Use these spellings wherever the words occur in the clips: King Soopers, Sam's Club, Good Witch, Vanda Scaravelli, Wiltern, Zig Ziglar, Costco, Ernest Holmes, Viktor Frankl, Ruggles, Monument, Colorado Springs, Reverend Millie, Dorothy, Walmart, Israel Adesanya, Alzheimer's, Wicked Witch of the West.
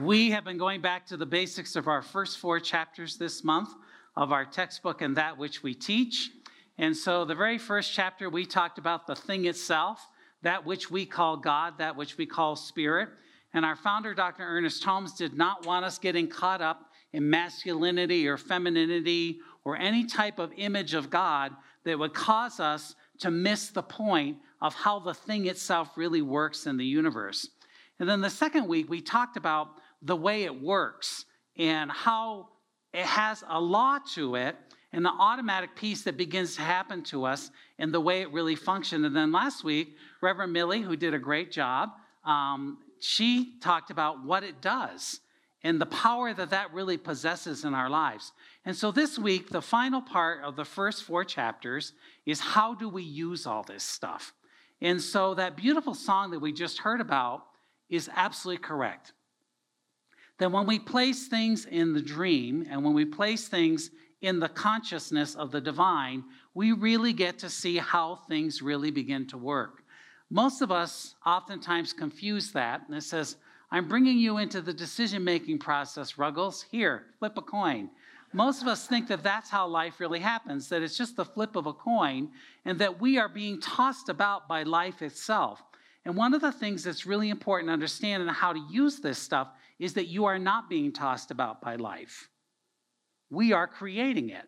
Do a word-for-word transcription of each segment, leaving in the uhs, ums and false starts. We have been going back to the basics of our first four chapters this month of our textbook and that which we teach. And so the very first chapter, we talked about the thing itself, that which we call God, that which we call spirit. And our founder, Doctor Ernest Holmes, did not want us getting caught up in masculinity or femininity or any type of image of God that would cause us to miss the point of how the thing itself really works in the universe. And then the second week, we talked about the way it works and how it has a law to it and the automatic piece that begins to happen to us and the way it really functioned. And then last week, Reverend Millie, who did a great job, um, she talked about what it does and the power that that really possesses in our lives. And so this week, the final part of the first four chapters is how do we use all this stuff? And so that beautiful song that we just heard about is absolutely correct. That when we place things in the dream and when we place things in the consciousness of the divine, we really get to see how things really begin to work. Most of us oftentimes confuse that, and it says, I'm bringing you into the decision-making process, Ruggles. Here, flip a coin. Most of us think that that's how life really happens, that it's just the flip of a coin, and that we are being tossed about by life itself. And one of the things that's really important to understand and how to use this stuff is that you are not being tossed about by life. We are creating it.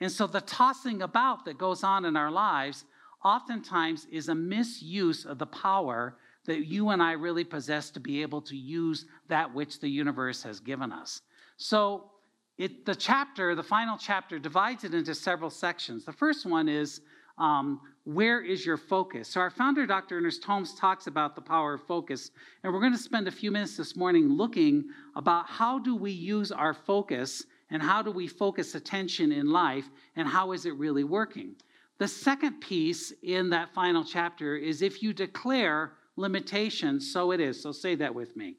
And so the tossing about that goes on in our lives oftentimes is a misuse of the power that you and I really possess to be able to use that which the universe has given us. So it, the chapter, the final chapter, divides it into several sections. The first one is Um, where is your focus? So our founder, Doctor Ernest Holmes, talks about the power of focus, and we're going to spend a few minutes this morning looking about how do we use our focus and how do we focus attention in life and how is it really working? The second piece in that final chapter is if you declare limitations, so it is. So say that with me.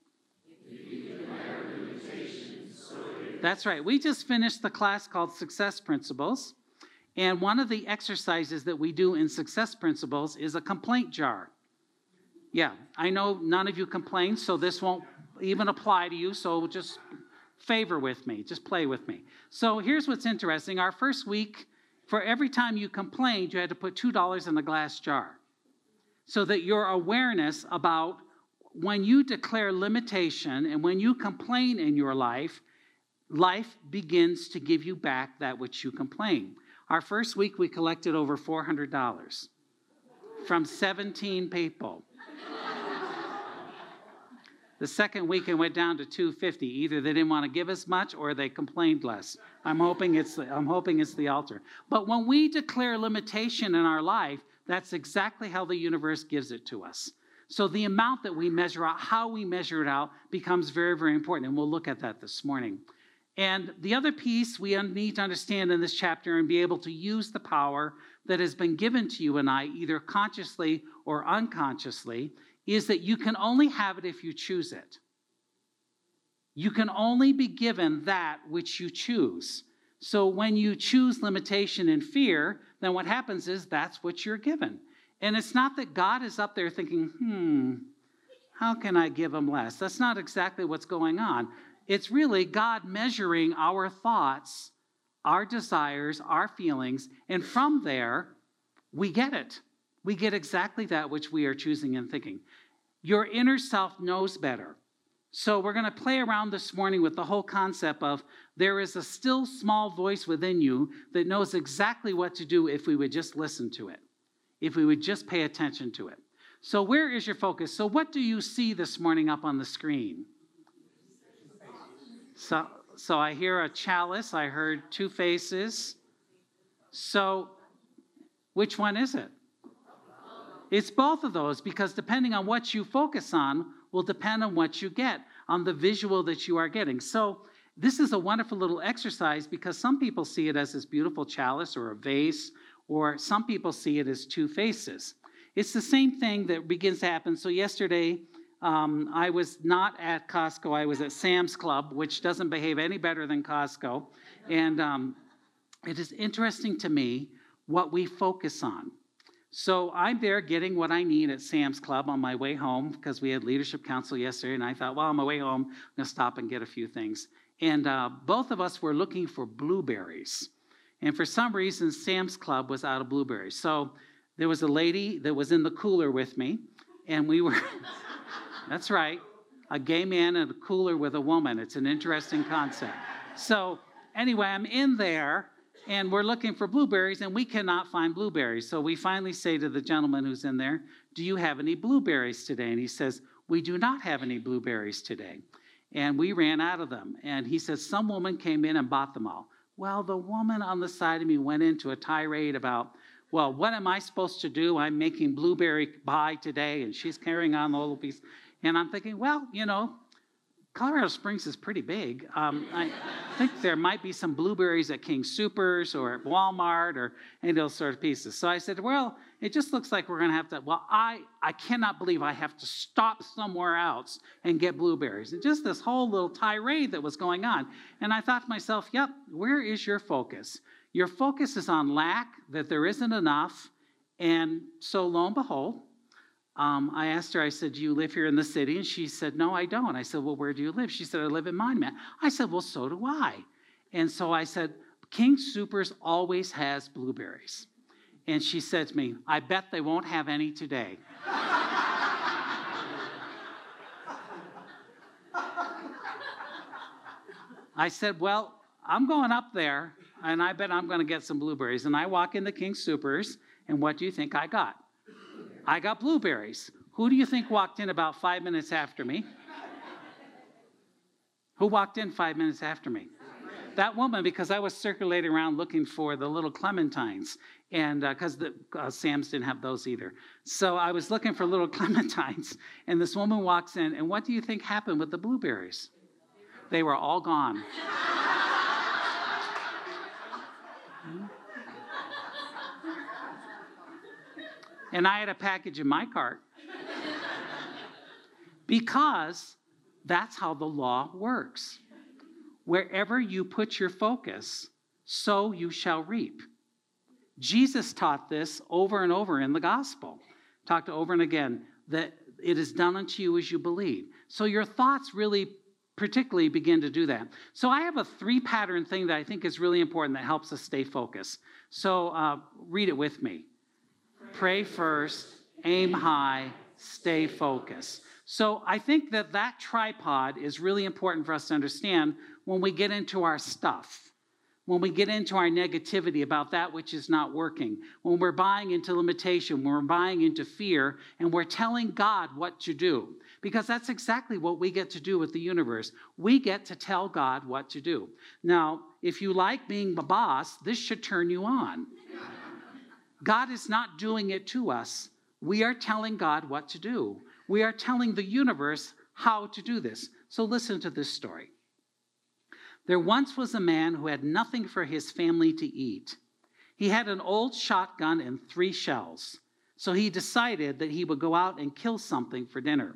If you declare limitations, so it is. That's right. We just finished the class called Success Principles. And one of the exercises that we do in Success Principles is a complaint jar. Yeah, I know none of you complain, so this won't even apply to you, so just favor with me, just play with me. So here's what's interesting. Our first week, for every time you complained, you had to put two dollars in a glass jar so that your awareness about when you declare limitation and when you complain in your life, life begins to give you back that which you complain. Our first week, we collected over four hundred dollars from seventeen people. The second week, it went down to two hundred fifty dollars. Either they didn't want to give as much or they complained less. I'm hoping it's the, I'm hoping it's the altar. But when we declare limitation in our life, that's exactly how the universe gives it to us. So the amount that we measure out, how we measure it out, becomes very, very important. And we'll look at that this morning. And the other piece we need to understand in this chapter and be able to use the power that has been given to you and I, either consciously or unconsciously, is that you can only have it if you choose it. You can only be given that which you choose. So when you choose limitation and fear, then what happens is that's what you're given. And it's not that God is up there thinking, hmm, how can I give him less? That's not exactly what's going on. It's really God measuring our thoughts, our desires, our feelings, and from there, we get it. We get exactly that which we are choosing and thinking. Your inner self knows better. So we're going to play around this morning with the whole concept of there is a still small voice within you that knows exactly what to do if we would just listen to it, if we would just pay attention to it. So where is your focus? So what do you see this morning up on the screen? So so I hear a chalice. I heard two faces. So which one is it? It's both of those, because depending on what you focus on will depend on what you get, on the visual that you are getting. So this is a wonderful little exercise because some people see it as this beautiful chalice or a vase, or some people see it as two faces. It's the same thing that begins to happen. So yesterday, Um, I was not at Costco. I was at Sam's Club, which doesn't behave any better than Costco. And um, it is interesting to me what we focus on. So I'm there getting what I need at Sam's Club on my way home because we had leadership council yesterday, and I thought, well, on my way home, I'm going to stop and get a few things. And uh, both of us were looking for blueberries. And for some reason, Sam's Club was out of blueberries. So there was a lady that was in the cooler with me, and we were, that's right, a gay man in a cooler with a woman. It's an interesting concept. So anyway, I'm in there, and we're looking for blueberries, and we cannot find blueberries. So we finally say to the gentleman who's in there, do you have any blueberries today? And he says, we do not have any blueberries today. And we ran out of them. And he says, some woman came in and bought them all. Well, the woman on the side of me went into a tirade about, well, what am I supposed to do? I'm making blueberry pie today, and she's carrying on the little piece. And I'm thinking, well, you know, Colorado Springs is pretty big. Um, I think there might be some blueberries at King Soopers or at Walmart or any of those sort of pieces. So I said, well, it just looks like we're going to have to, well, I, I cannot believe I have to stop somewhere else and get blueberries. And just this whole little tirade that was going on. And I thought to myself, yep, where is your focus? Your focus is on lack, that there isn't enough. And so lo and behold, Um, I asked her, I said, do you live here in the city? And she said, no, I don't. I said, well, where do you live? She said, I live in Monument. I said, well, so do I. And so I said, King Soopers always has blueberries. And she said to me, I bet they won't have any today. I said, well, I'm going up there, and I bet I'm going to get some blueberries. And I walk into King Soopers, and what do you think I got? I got blueberries. Who do you think walked in about five minutes after me? Who walked in five minutes after me? That woman, because I was circulating around looking for the little clementines, and because uh, uh, Sam's didn't have those either. So I was looking for little clementines, and this woman walks in, and what do you think happened with the blueberries? They were all gone. Hmm? And I had a package in my cart because that's how the law works. Wherever you put your focus, so you shall reap. Jesus taught this over and over in the gospel. Talked over and again that it is done unto you as you believe. So your thoughts really particularly begin to do that. So I have a three-pattern thing that I think is really important that helps us stay focused. So uh, read it with me. Pray first, aim high, stay focused. So I think that that tripod is really important for us to understand when we get into our stuff, when we get into our negativity about that which is not working, when we're buying into limitation, when we're buying into fear, and we're telling God what to do. Because that's exactly what we get to do with the universe. We get to tell God what to do. Now, if you like being the boss, this should turn you on. God is not doing it to us. We are telling God what to do. We are telling the universe how to do this. So listen to this story. There once was a man who had nothing for his family to eat. He had an old shotgun and three shells. So he decided that he would go out and kill something for dinner.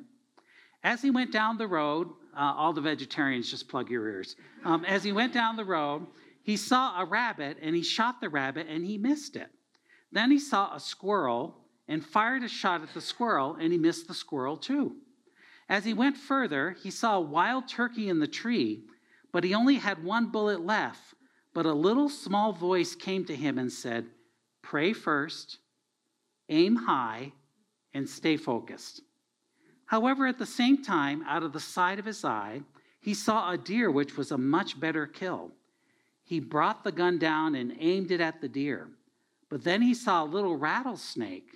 As he went down the road, uh, all the vegetarians just plug your ears. Um, as he went down the road, he saw a rabbit and he shot the rabbit and he missed it. Then he saw a squirrel and fired a shot at the squirrel, and he missed the squirrel too. As he went further, he saw a wild turkey in the tree, but he only had one bullet left. But a little small voice came to him and said, pray first, aim high, and stay focused. However, at the same time, out of the side of his eye, he saw a deer, which was a much better kill. He brought the gun down and aimed it at the deer. But then he saw a little rattlesnake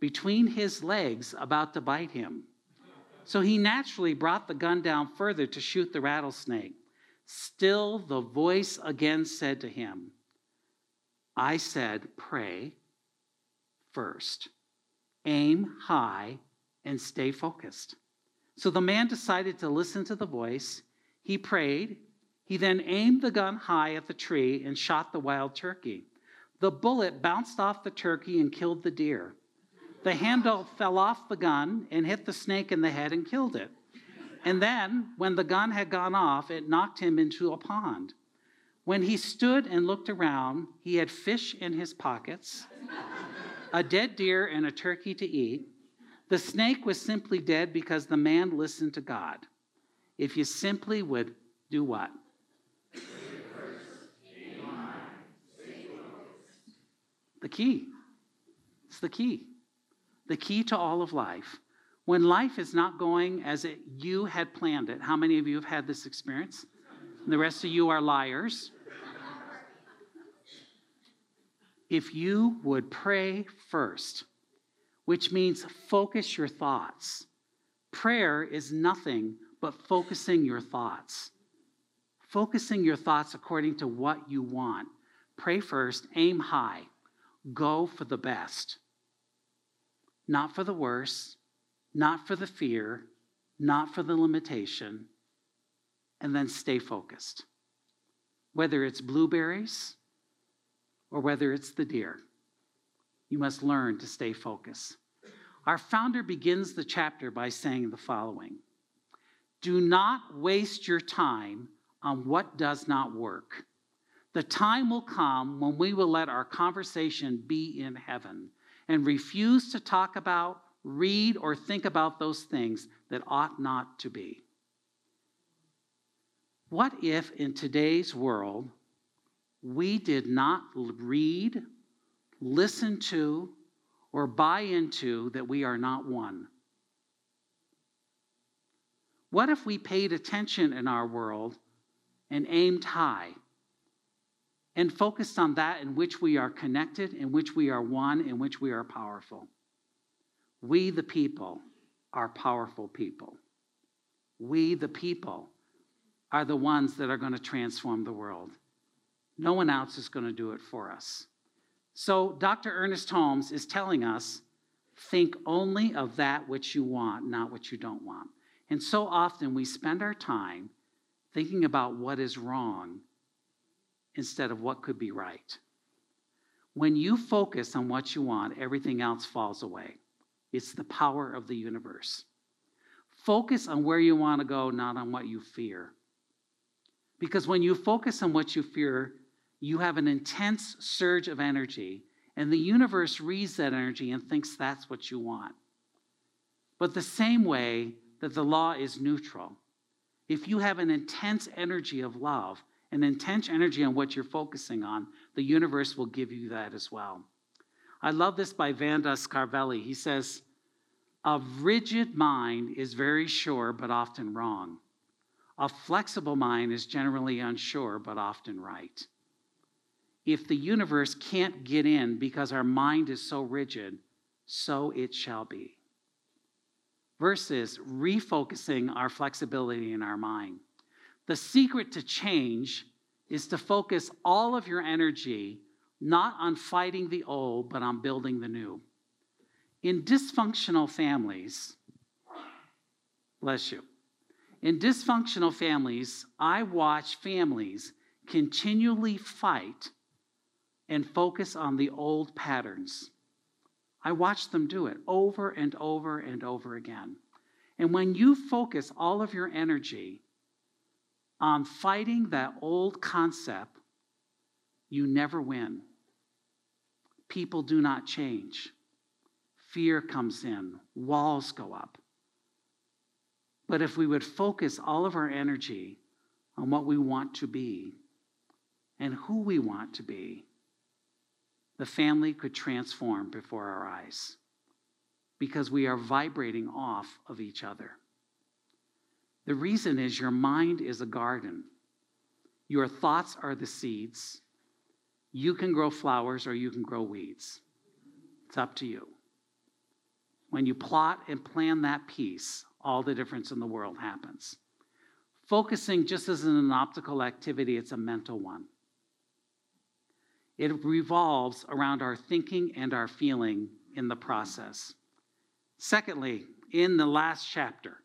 between his legs about to bite him. So he naturally brought the gun down further to shoot the rattlesnake. Still, the voice again said to him, I said, pray first, aim high, and stay focused. So the man decided to listen to the voice. He prayed. He then aimed the gun high at the tree and shot the wild turkey. The bullet bounced off the turkey and killed the deer. The handle fell off the gun and hit the snake in the head and killed it. And then, when the gun had gone off, it knocked him into a pond. When he stood and looked around, he had fish in his pockets, a dead deer and a turkey to eat. The snake was simply dead because the man listened to God. If you simply would do what? The key. It's the key. The key to all of life. When life is not going as it, you had planned it. How many of you have had this experience? The rest of you are liars. If you would pray first, which means focus your thoughts. Prayer is nothing but focusing your thoughts. Focusing your thoughts according to what you want. Pray first, aim high, go for the best. Not for the worst, not for the fear, not for the limitation, and then stay focused. Whether it's blueberries or whether it's the deer. You must learn to stay focused. Our founder begins the chapter by saying the following. Do not waste your time on what does not work. The time will come when we will let our conversation be in heaven and refuse to talk about, read, or think about those things that ought not to be. What if in today's world we did not read, listen to, or buy into that we are not one? What if we paid attention in our world and aimed high and focused on that in which we are connected, in which we are one, in which we are powerful? We the people are powerful people. We the people are the ones that are going to transform the world. No one else is going to do it for us. So Doctor Ernest Holmes is telling us, think only of that which you want, not what you don't want. And so often we spend our time thinking about what is wrong instead of what could be right. When you focus on what you want, everything else falls away. It's the power of the universe. Focus on where you want to go, not on what you fear. Because when you focus on what you fear, you have an intense surge of energy, and the universe reads that energy and thinks that's what you want. But the same way that the law is neutral, if you have an intense energy of love, an intense energy on what you're focusing on, the universe will give you that as well. I love this by Vanda Scaravelli. He says, a rigid mind is very sure but often wrong. A flexible mind is generally unsure but often right. If the universe can't get in because our mind is so rigid, so it shall be. Versus refocusing our flexibility in our mind. The secret to change is to focus all of your energy not on fighting the old, but on building the new. In dysfunctional families, bless you. In dysfunctional families, I watch families continually fight and focus on the old patterns. I watch them do it over and over and over again. And when you focus all of your energy on fighting that old concept, you never win. People do not change. Fear comes in. Walls go up. But if we would focus all of our energy on what we want to be and who we want to be, the family could transform before our eyes because we are vibrating off of each other. The reason is your mind is a garden. Your thoughts are the seeds. You can grow flowers or you can grow weeds. It's up to you. When you plot and plan that piece, all the difference in the world happens. Focusing just isn't an optical activity, it's a mental one. It revolves around our thinking and our feeling in the process. Secondly, in the last chapter,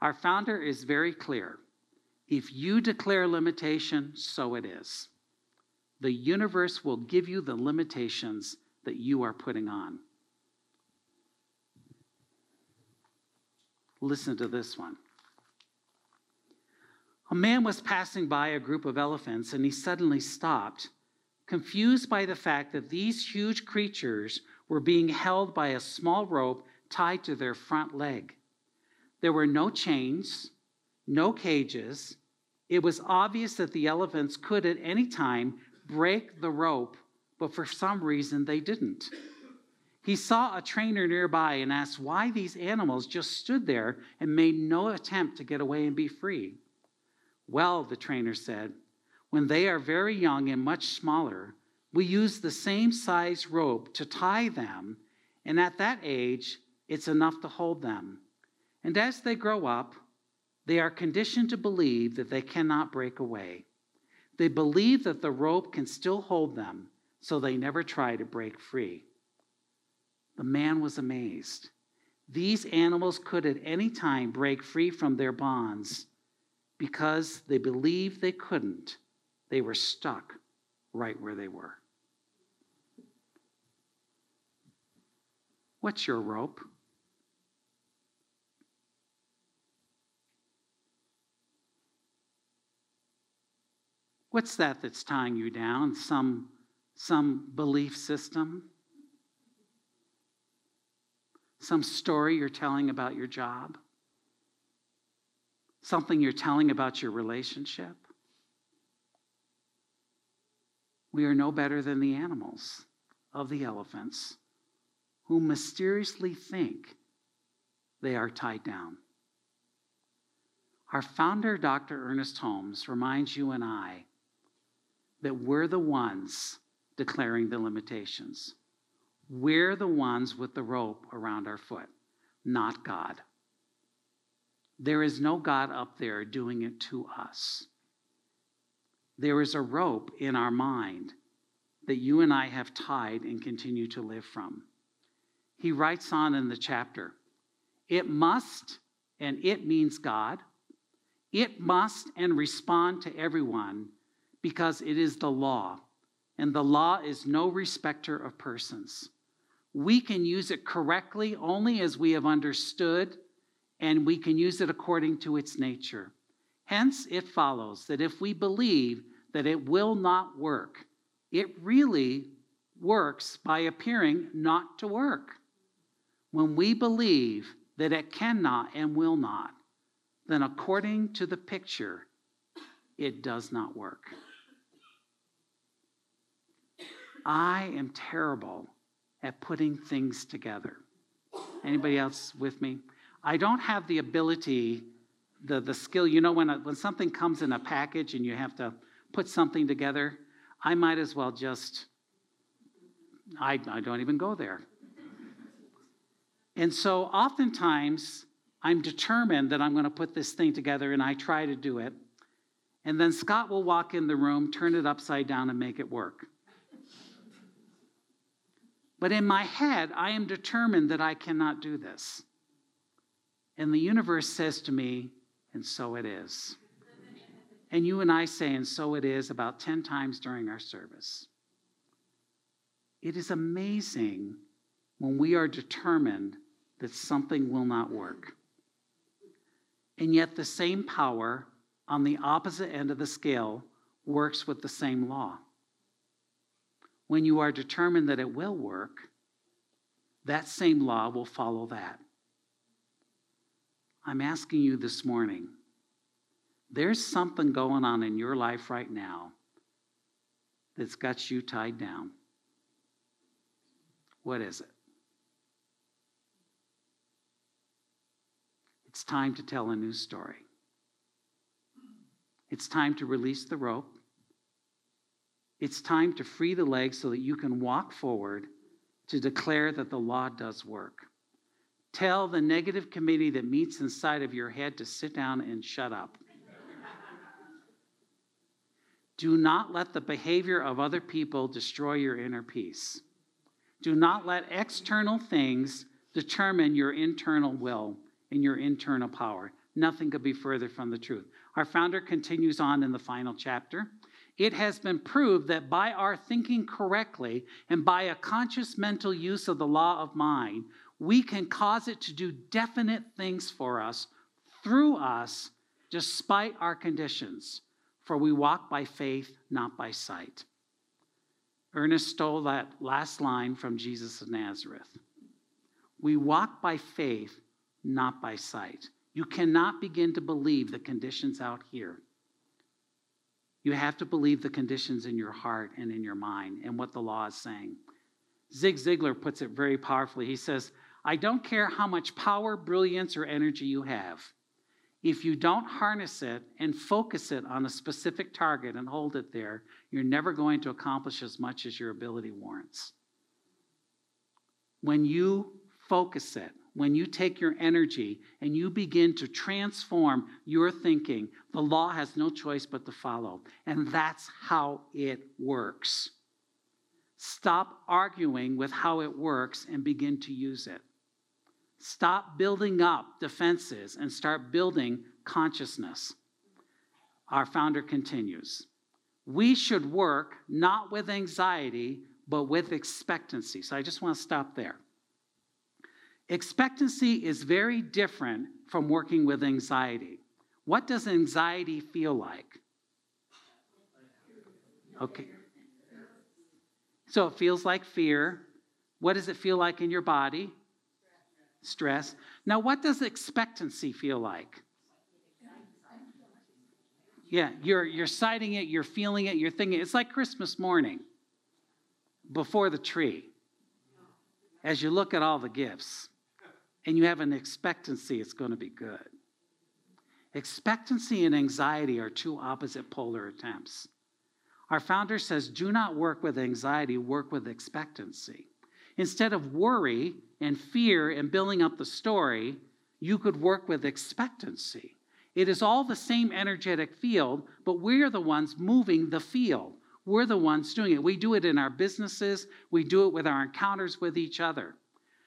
our founder is very clear. If you declare limitation, so it is. The universe will give you the limitations that you are putting on. Listen to this one. A man was passing by a group of elephants, and he suddenly stopped, confused by the fact that these huge creatures were being held by a small rope tied to their front leg. There were no chains, no cages. It was obvious that the elephants could at any time break the rope, but for some reason they didn't. He saw a trainer nearby and asked why these animals just stood there and made no attempt to get away and be free. Well, the trainer said, when they are very young and much smaller, we use the same size rope to tie them, and at that age, it's enough to hold them. And as they grow up, they are conditioned to believe that they cannot break away. They believe that the rope can still hold them, so they never try to break free. The man was amazed. These animals could at any time break free from their bonds. Because they believed they couldn't, they were stuck right where they were. What's your rope? What's that that's tying you down? Some, some belief system? Some story you're telling about your job? Something you're telling about your relationship? We are no better than the animals of the elephants who mysteriously think they are tied down. Our founder, Doctor Ernest Holmes, reminds you and I that we're the ones declaring the limitations. We're the ones with the rope around our foot, not God. There is no God up there doing it to us. There is a rope in our mind that you and I have tied and continue to live from. He writes on in the chapter, it must, and it means God, it must and respond to everyone because it is the law, and the law is no respecter of persons. We can use it correctly only as we have understood, and we can use it according to its nature. Hence, it follows that if we believe that it will not work, it really works by appearing not to work. When we believe that it cannot and will not, then according to the picture, it does not work. I am terrible at putting things together. Anybody else with me? I don't have the ability, the, the skill. You know, when, a, when something comes in a package and you have to put something together, I might as well just, I, I don't even go there. And so oftentimes I'm determined that I'm going to put this thing together and I try to do it. And then Scott will walk in the room, turn it upside down and make it work. But in my head, I am determined that I cannot do this. And the universe says to me, and so it is. And you and I say, and so it is, about ten times during our service. It is amazing when we are determined that something will not work. And yet the same power on the opposite end of the scale works with the same law. When you are determined that it will work, that same law will follow that. I'm asking you this morning, there's something going on in your life right now that's got you tied down. What is it? It's time to tell a new story. It's time to release the rope. It's time to free the leg so that you can walk forward to declare that the law does work. Tell the negative committee that meets inside of your head to sit down and shut up. Do not let the behavior of other people destroy your inner peace. Do not let external things determine your internal will and your internal power. Nothing could be further from the truth. Our founder continues on in the final chapter. It has been proved that by our thinking correctly and by a conscious mental use of the law of mind, we can cause it to do definite things for us, through us, despite our conditions. For we walk by faith, not by sight. Ernest stole that last line from Jesus of Nazareth. We walk by faith, not by sight. You cannot begin to believe the conditions out here. You have to believe the conditions in your heart and in your mind and what the law is saying. Zig Ziglar puts it very powerfully. He says, I don't care how much power, brilliance, or energy you have. If you don't harness it and focus it on a specific target and hold it there, you're never going to accomplish as much as your ability warrants. When you focus it, when you take your energy and you begin to transform your thinking, the law has no choice but to follow. And that's how it works. Stop arguing with how it works and begin to use it. Stop building up defenses and start building consciousness. Our founder continues, we should work not with anxiety, but with expectancy. So I just want to stop there. Expectancy is very different from working with anxiety. What does anxiety feel like? Okay. So it feels like fear. What does it feel like in your body? Stress. Now, what does expectancy feel like? Yeah, you're you're sighting it, you're feeling it, you're thinking. It's like Christmas morning before the tree. As you look at all the gifts and you have an expectancy, it's going to be good. Expectancy and anxiety are two opposite polar attempts. Our founder says, do not work with anxiety, work with expectancy. Instead of worry and fear and building up the story, you could work with expectancy. It is all the same energetic field, but we're the ones moving the field. We're the ones doing it. We do it in our businesses. We do it with our encounters with each other.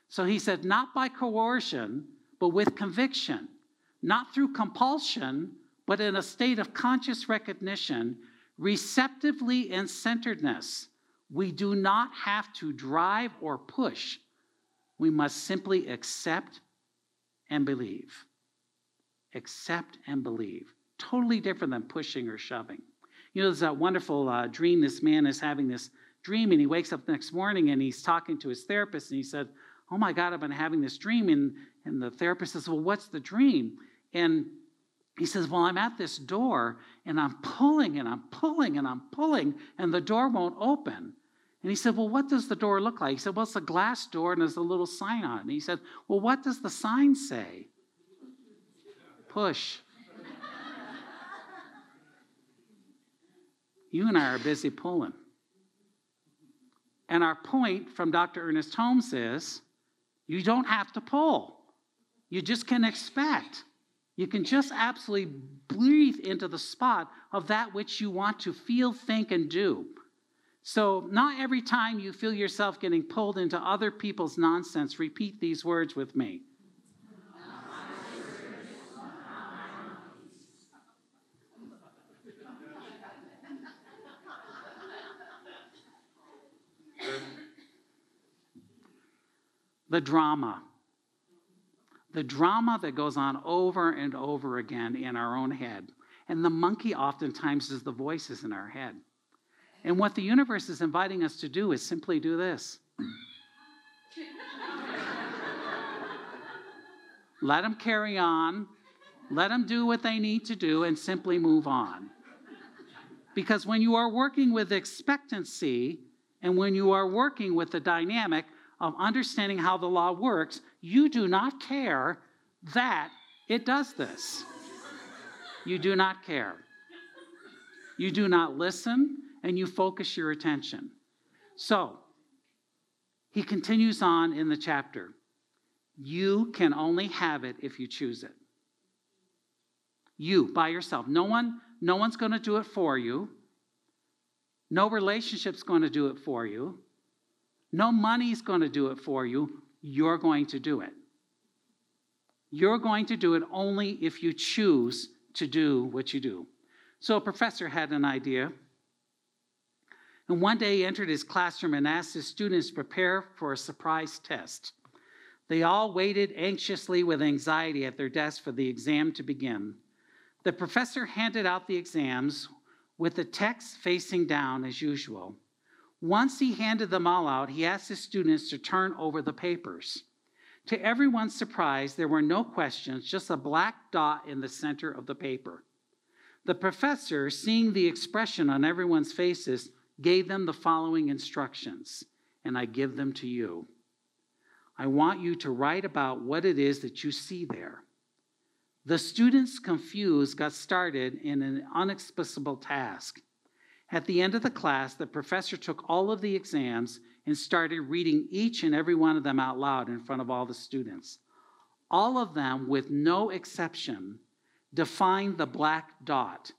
So he said, not by coercion, but with conviction. Not through compulsion, but in a state of conscious recognition, receptively and centeredness. We do not have to drive or push. We must simply accept and believe. Accept and believe. Totally different than pushing or shoving. You know, there's that wonderful uh, dream. This man is having this dream, and he wakes up the next morning, and he's talking to his therapist, and he said, oh, my God, I've been having this dream. And, and the therapist says, well, what's the dream? And he says, well, I'm at this door, and I'm pulling, and I'm pulling, and I'm pulling, and the door won't open. And he said, well, what does the door look like? He said, well, it's a glass door, and there's a little sign on it. And he said, well, what does the sign say? Push. You and I are busy pulling. And our point from Doctor Ernest Holmes is, you don't have to pull. You just can expect. You can just absolutely breathe into the spot of that which you want to feel, think, and do. So not every time you feel yourself getting pulled into other people's nonsense, repeat these words with me. The drama, the drama that goes on over and over again in our own head. And the monkey oftentimes is the voices in our head. And what the universe is inviting us to do is simply do this. Let them carry on. Let them do what they need to do and simply move on. Because when you are working with expectancy and when you are working with the dynamic of understanding how the law works, you do not care that it does this. You do not care. You do not listen, and you focus your attention. So, he continues on in the chapter. You can only have it if you choose it. You, by yourself. No one, no one's going to do it for you. No relationship's going to do it for you. No money's going to do it for you. You're going to do it. You're going to do it only if you choose to do what you do. So a professor had an idea. And one day he entered his classroom and asked his students to prepare for a surprise test. They all waited anxiously with anxiety at their desks for the exam to begin. The professor handed out the exams with the text facing down as usual. Once he handed them all out, he asked his students to turn over the papers. To everyone's surprise, there were no questions, just a black dot in the center of the paper. The professor, seeing the expression on everyone's faces, gave them the following instructions, and I give them to you. I want you to write about what it is that you see there. The students, confused, got started in an inexplicable task. At the end of the class, the professor took all of the exams and started reading each and every one of them out loud in front of all the students. All of them, with no exception, defined the black dot,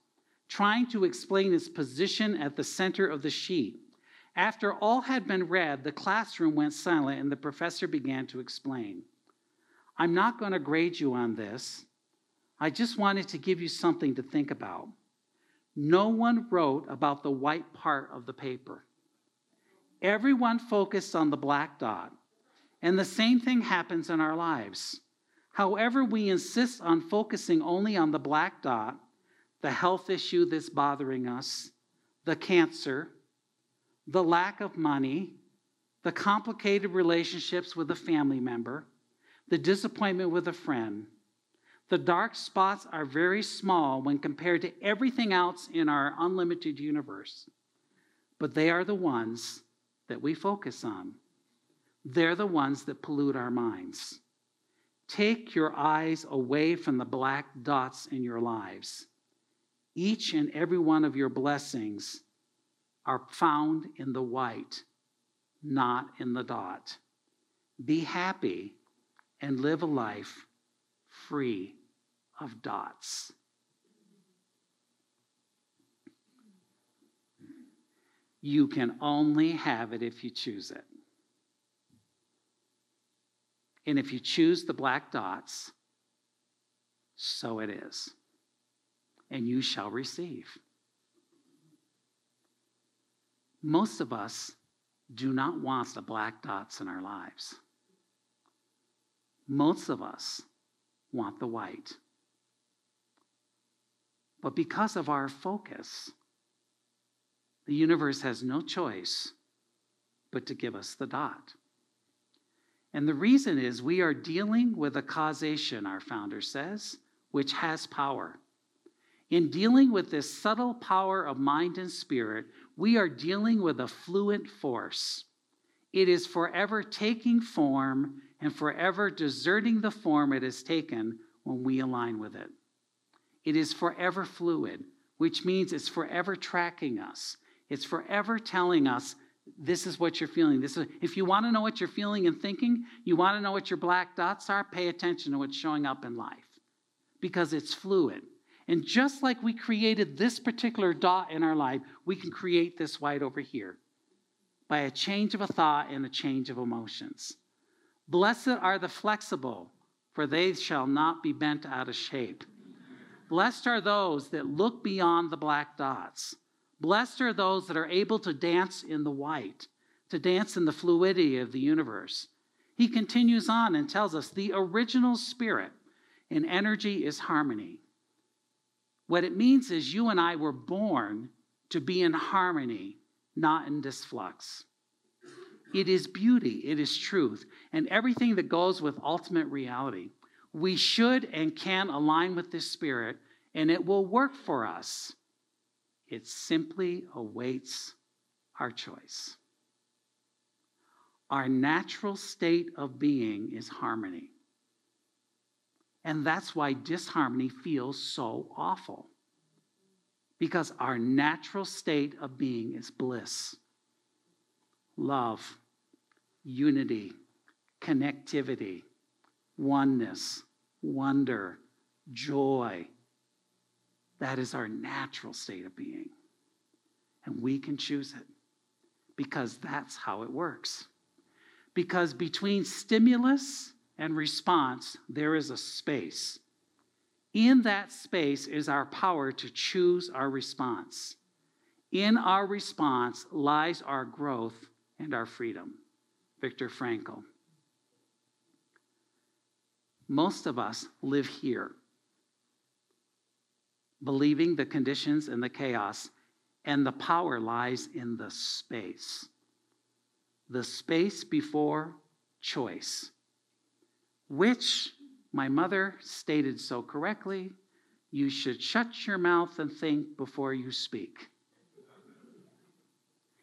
trying to explain its position at the center of the sheet. After all had been read, the classroom went silent and the professor began to explain. I'm not going to grade you on this. I just wanted to give you something to think about. No one wrote about the white part of the paper. Everyone focused on the black dot. And the same thing happens in our lives. However, we insist on focusing only on the black dot, the health issue that's bothering us, the cancer, the lack of money, the complicated relationships with a family member, the disappointment with a friend. The dark spots are very small when compared to everything else in our unlimited universe. But they are the ones that we focus on. They're the ones that pollute our minds. Take your eyes away from the black dots in your lives. Each and every one of your blessings are found in the white, not in the dot. Be happy and live a life free of dots. You can only have it if you choose it. And if you choose the black dots, so it is. And you shall receive. Most of us do not want the black dots in our lives. Most of us want the white. But because of our focus, the universe has no choice but to give us the dot. And the reason is we are dealing with a causation, our founder says, which has power. In dealing with this subtle power of mind and spirit, we are dealing with a fluent force. It is forever taking form and forever deserting the form it has taken when we align with it. It is forever fluid, which means it's forever tracking us. It's forever telling us, this is what you're feeling. This is, if you want to know what you're feeling and thinking, you want to know what your black dots are, pay attention to what's showing up in life because it's fluid. And just like we created this particular dot in our life, we can create this white over here by a change of a thought and a change of emotions. Blessed are the flexible, for they shall not be bent out of shape. Blessed are those that look beyond the black dots. Blessed are those that are able to dance in the white, to dance in the fluidity of the universe. He continues on and tells us the original spirit and energy is harmony. What it means is you and I were born to be in harmony, not in disflux. It is beauty, it is truth, and everything that goes with ultimate reality. We should and can align with this spirit, and it will work for us. It simply awaits our choice. Our natural state of being is harmony. And that's why disharmony feels so awful. Because our natural state of being is bliss, love, unity, connectivity, oneness, wonder, joy. That is our natural state of being. And we can choose it because that's how it works. Because between stimulus and response, there is a space. In that space is our power to choose our response. In our response lies our growth and our freedom. Viktor Frankl. Most of us live here, believing the conditions and the chaos, and the power lies in the space. the space before choice, which my mother stated so correctly, you should shut your mouth and think before you speak.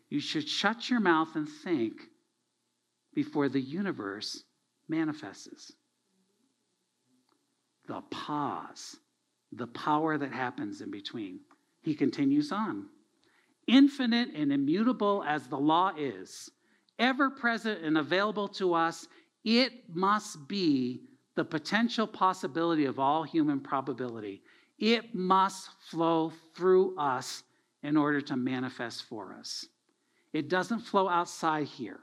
You should shut your mouth and think before the universe manifests. The pause, the power that happens in between. He continues on. Infinite and immutable as the law is, ever present and available to us, it must be the potential possibility of all human probability. It must flow through us in order to manifest for us. It doesn't flow outside here,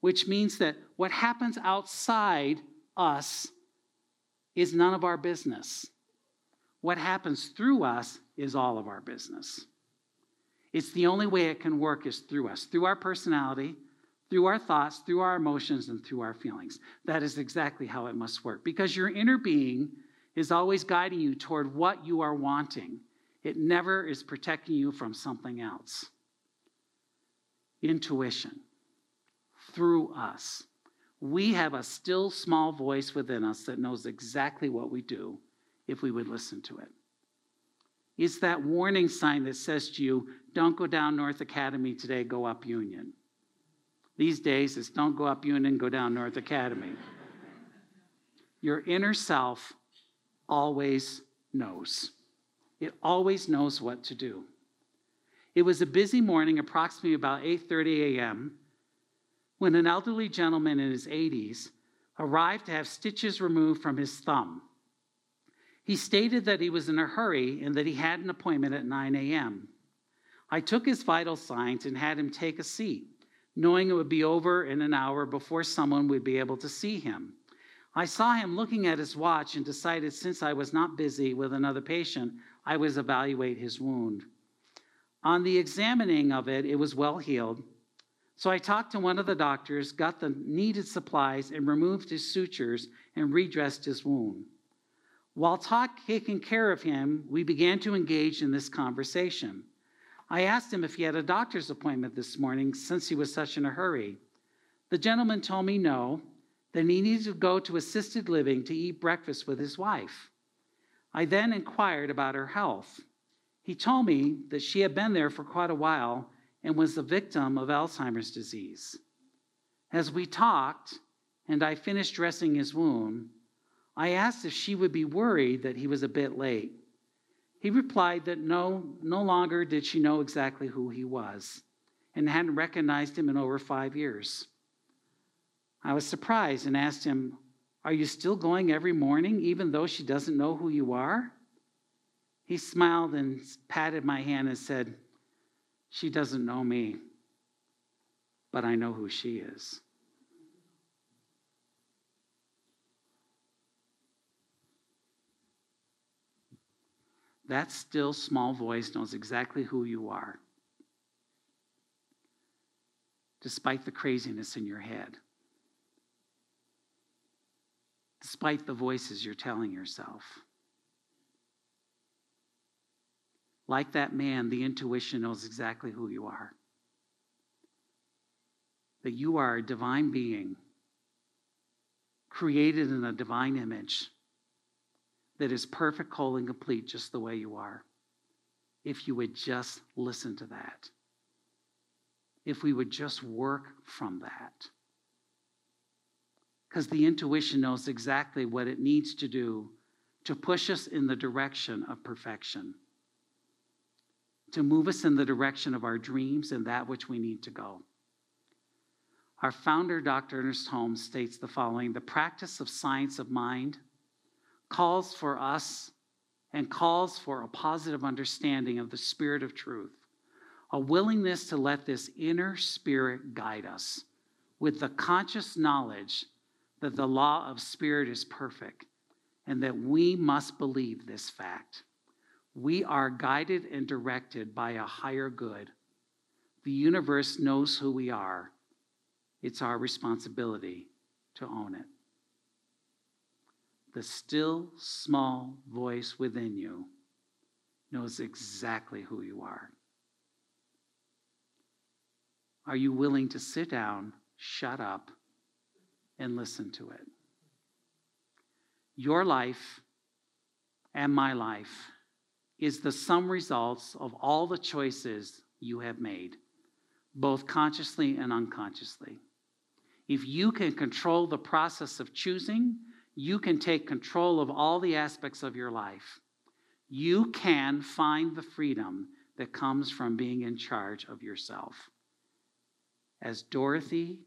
which means that what happens outside us is none of our business. What happens through us is all of our business. It's the only way it can work is through us, through our personality, through our thoughts, through our emotions, and through our feelings. That is exactly how it must work, because your inner being is always guiding you toward what you are wanting. It never is protecting you from something else. Intuition, through us. We have a still small voice within us that knows exactly what we do if we would listen to it. It's that warning sign that says to you, don't go down North Academy today, go up Union. These days, it's don't go up Union, go down North Academy. Your inner self always knows. It always knows what to do. It was a busy morning, approximately about eight thirty a.m., when an elderly gentleman in his eighties arrived to have stitches removed from his thumb. He stated that he was in a hurry and that he had an appointment at nine a.m. I took his vital signs and had him take a seat, knowing it would be over in an hour before someone would be able to see him. I saw him looking at his watch and decided since I was not busy with another patient, I would evaluate his wound. On the examining of it, it was well healed. So I talked to one of the doctors, got the needed supplies, and removed his sutures and redressed his wound. While taking care of him, we began to engage in this conversation. I asked him if he had a doctor's appointment this morning since he was such in a hurry. The gentleman told me no, that he needed to go to assisted living to eat breakfast with his wife. I then inquired about her health. He told me that she had been there for quite a while and was the victim of Alzheimer's disease. As we talked, and I finished dressing his wound, I asked if she would be worried that he was a bit late. He replied that no, no longer did she know exactly who he was and hadn't recognized him in over five years. I was surprised and asked him, "Are you still going every morning even though she doesn't know who you are?" He smiled and patted my hand and said, "She doesn't know me, but I know who she is." That still small voice knows exactly who you are, despite the craziness in your head, despite the voices you're telling yourself. Like that man, the intuition knows exactly who you are, that you are a divine being, created in a divine image, that is perfect, whole, and complete just the way you are. If you would just listen to that. If we would just work from that. Because the intuition knows exactly what it needs to do to push us in the direction of perfection. To move us in the direction of our dreams and that which we need to go. Our founder, Doctor Ernest Holmes, states the following: the practice of science of mind calls for us and calls for a positive understanding of the spirit of truth, a willingness to let this inner spirit guide us with the conscious knowledge that the law of spirit is perfect and that we must believe this fact. We are guided and directed by a higher good. The universe knows who we are. It's our responsibility to own it. The still, small voice within you knows exactly who you are. Are you willing to sit down shut up and listen to it. Your life and my life is the sum results of all the choices you have made, both consciously and unconsciously. If you can control the process of choosing, you can take control of all the aspects of your life. You can find the freedom that comes from being in charge of yourself. As Dorothy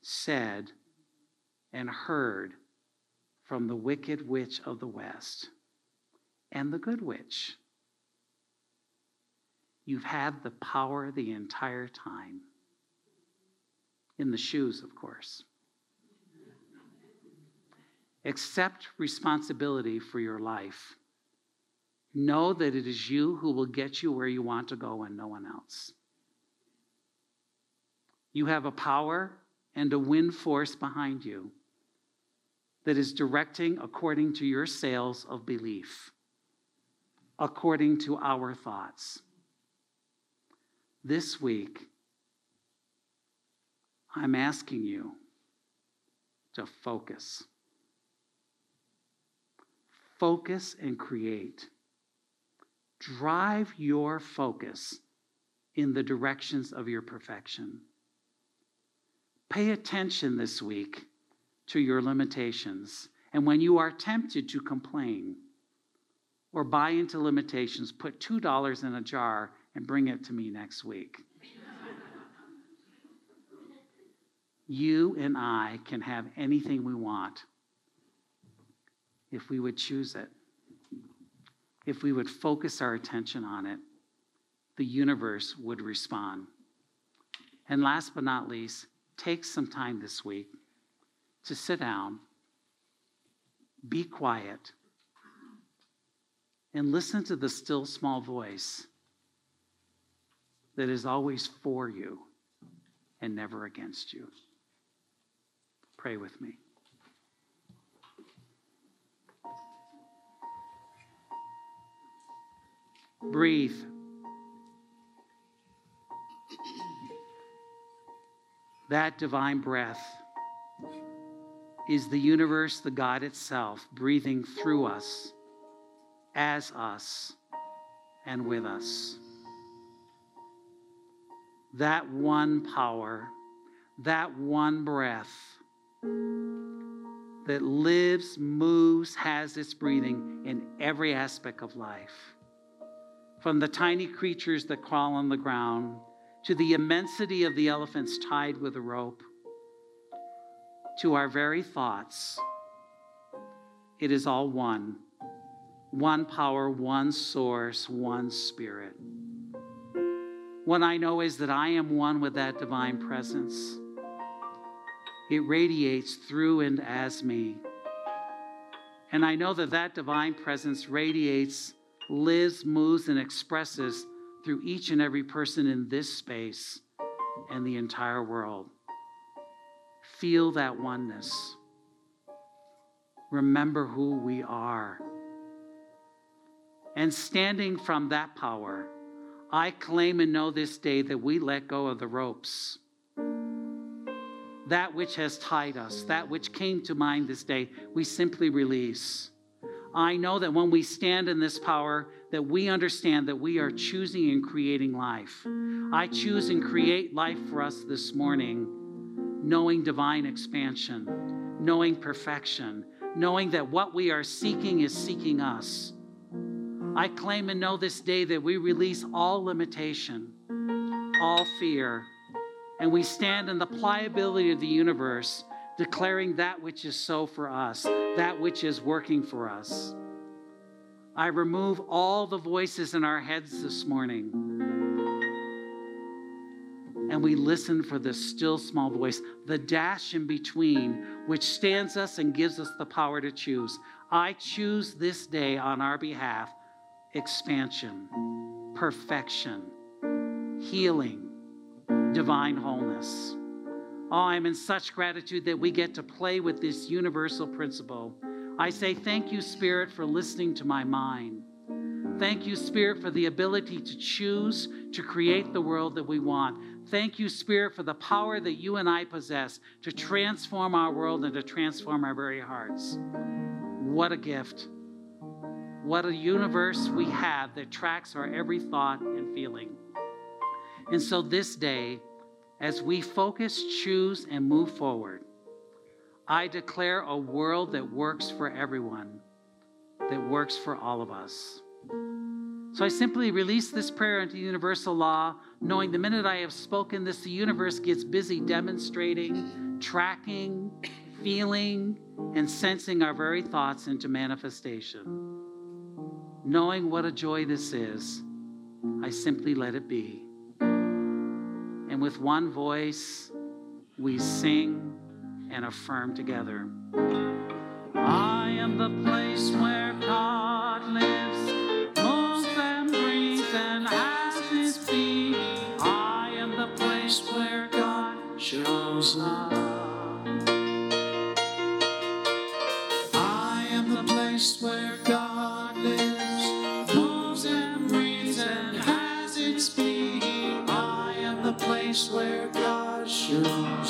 said and heard from the Wicked Witch of the West and the Good Witch, you've had the power the entire time. In the shoes, of course. Accept responsibility for your life. Know that it is you who will get you where you want to go and no one else. You have a power and a wind force behind you that is directing according to your sails of belief, according to our thoughts. This week, I'm asking you to focus. Focus and create. Drive your focus in the directions of your perfection. Pay attention this week to your limitations. And when you are tempted to complain or buy into limitations, put two dollars in a jar and bring it to me next week. You and I can have anything we want if we would choose it. If we would focus our attention on it, the universe would respond. And last but not least, take some time this week to sit down, be quiet, and listen to the still small voice that is always for you and never against you. Pray with me. Breathe. That divine breath is the universe, the God itself, breathing through us, as us, and with us. That one power, that one breath that lives, moves, has its breathing in every aspect of life. From the tiny creatures that crawl on the ground to the immensity of the elephants tied with a rope to our very thoughts, it is all one. One power, one source, one spirit. What I know is that I am one with that divine presence. It radiates through and as me. And I know that that divine presence radiates, lives, moves, and expresses through each and every person in this space and the entire world. Feel that oneness. Remember who we are. And standing from that power, I claim and know this day that we let go of the ropes. That which has tied us, that which came to mind this day, we simply release. I know that when we stand in this power, that we understand that we are choosing and creating life. I choose and create life for us this morning, knowing divine expansion, knowing perfection, knowing that what we are seeking is seeking us. I claim and know this day that we release all limitation, all fear, and we stand in the pliability of the universe, declaring that which is so for us, that which is working for us. I remove all the voices in our heads this morning, and we listen for the still small voice, the dash in between, which stands us and gives us the power to choose. I choose this day on our behalf expansion, perfection, healing, divine wholeness. Oh, I'm in such gratitude that we get to play with this universal principle. I say thank you, Spirit, for listening to my mind. Thank you, Spirit, for the ability to choose to create the world that we want. Thank you, Spirit, for the power that you and I possess to transform our world and to transform our very hearts. What a gift. What a universe we have that tracks our every thought and feeling. And so this day, as we focus, choose, and move forward, I declare a world that works for everyone, that works for all of us. So I simply release this prayer into universal law, knowing the minute I have spoken this, the universe gets busy demonstrating, tracking, feeling, and sensing our very thoughts into manifestation. Knowing what a joy this is, I simply let it be. And with one voice, we sing and affirm together. I am the place where God lives, moves and breathes and has his being. I am the place where God shows love. I am the place where God lives, moves and breathes and has its being. I am the place where God shows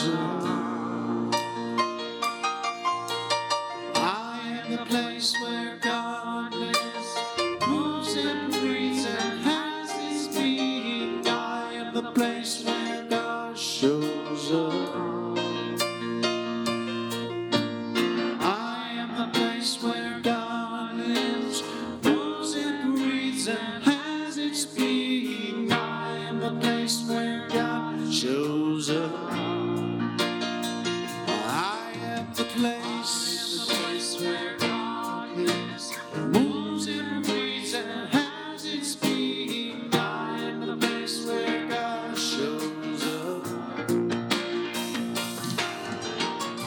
love. Place where God lives, moves and breathes and has his being. I am the place where God shows up. I am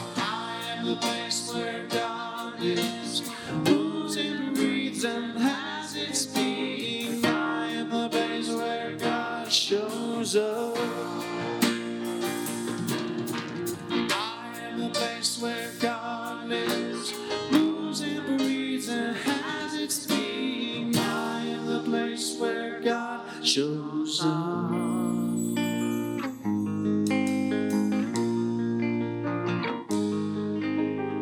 the place where God lives, moves and breathes and has its being. I am the place where God shows up. I am the place, I am the place where God moves and breathes and has its being. I am the place where God shows up. I am the place where God is, moves and breathes and has its being. I am the place where God shows up. I am the place where God lives, moves and breathes and has where God shows up.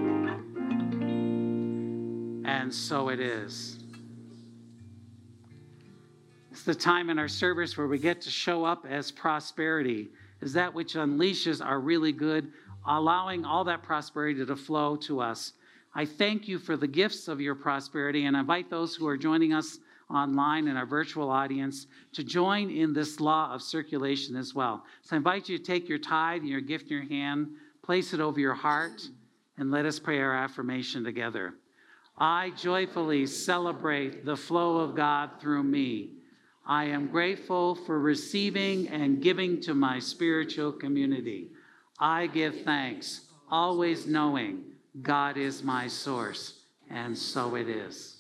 And so it is. It's the time in our service where we get to show up as prosperity, as that which unleashes our really good, allowing all that prosperity to flow to us. I thank you for the gifts of your prosperity and invite those who are joining us online in our virtual audience to join in this law of circulation as well. So I invite you to take your tithe and your gift in your hand, place it over your heart, and let us pray our affirmation together. I joyfully celebrate the flow of God through me. I am grateful for receiving and giving to my spiritual community. I give thanks, always knowing God is my source, and so it is.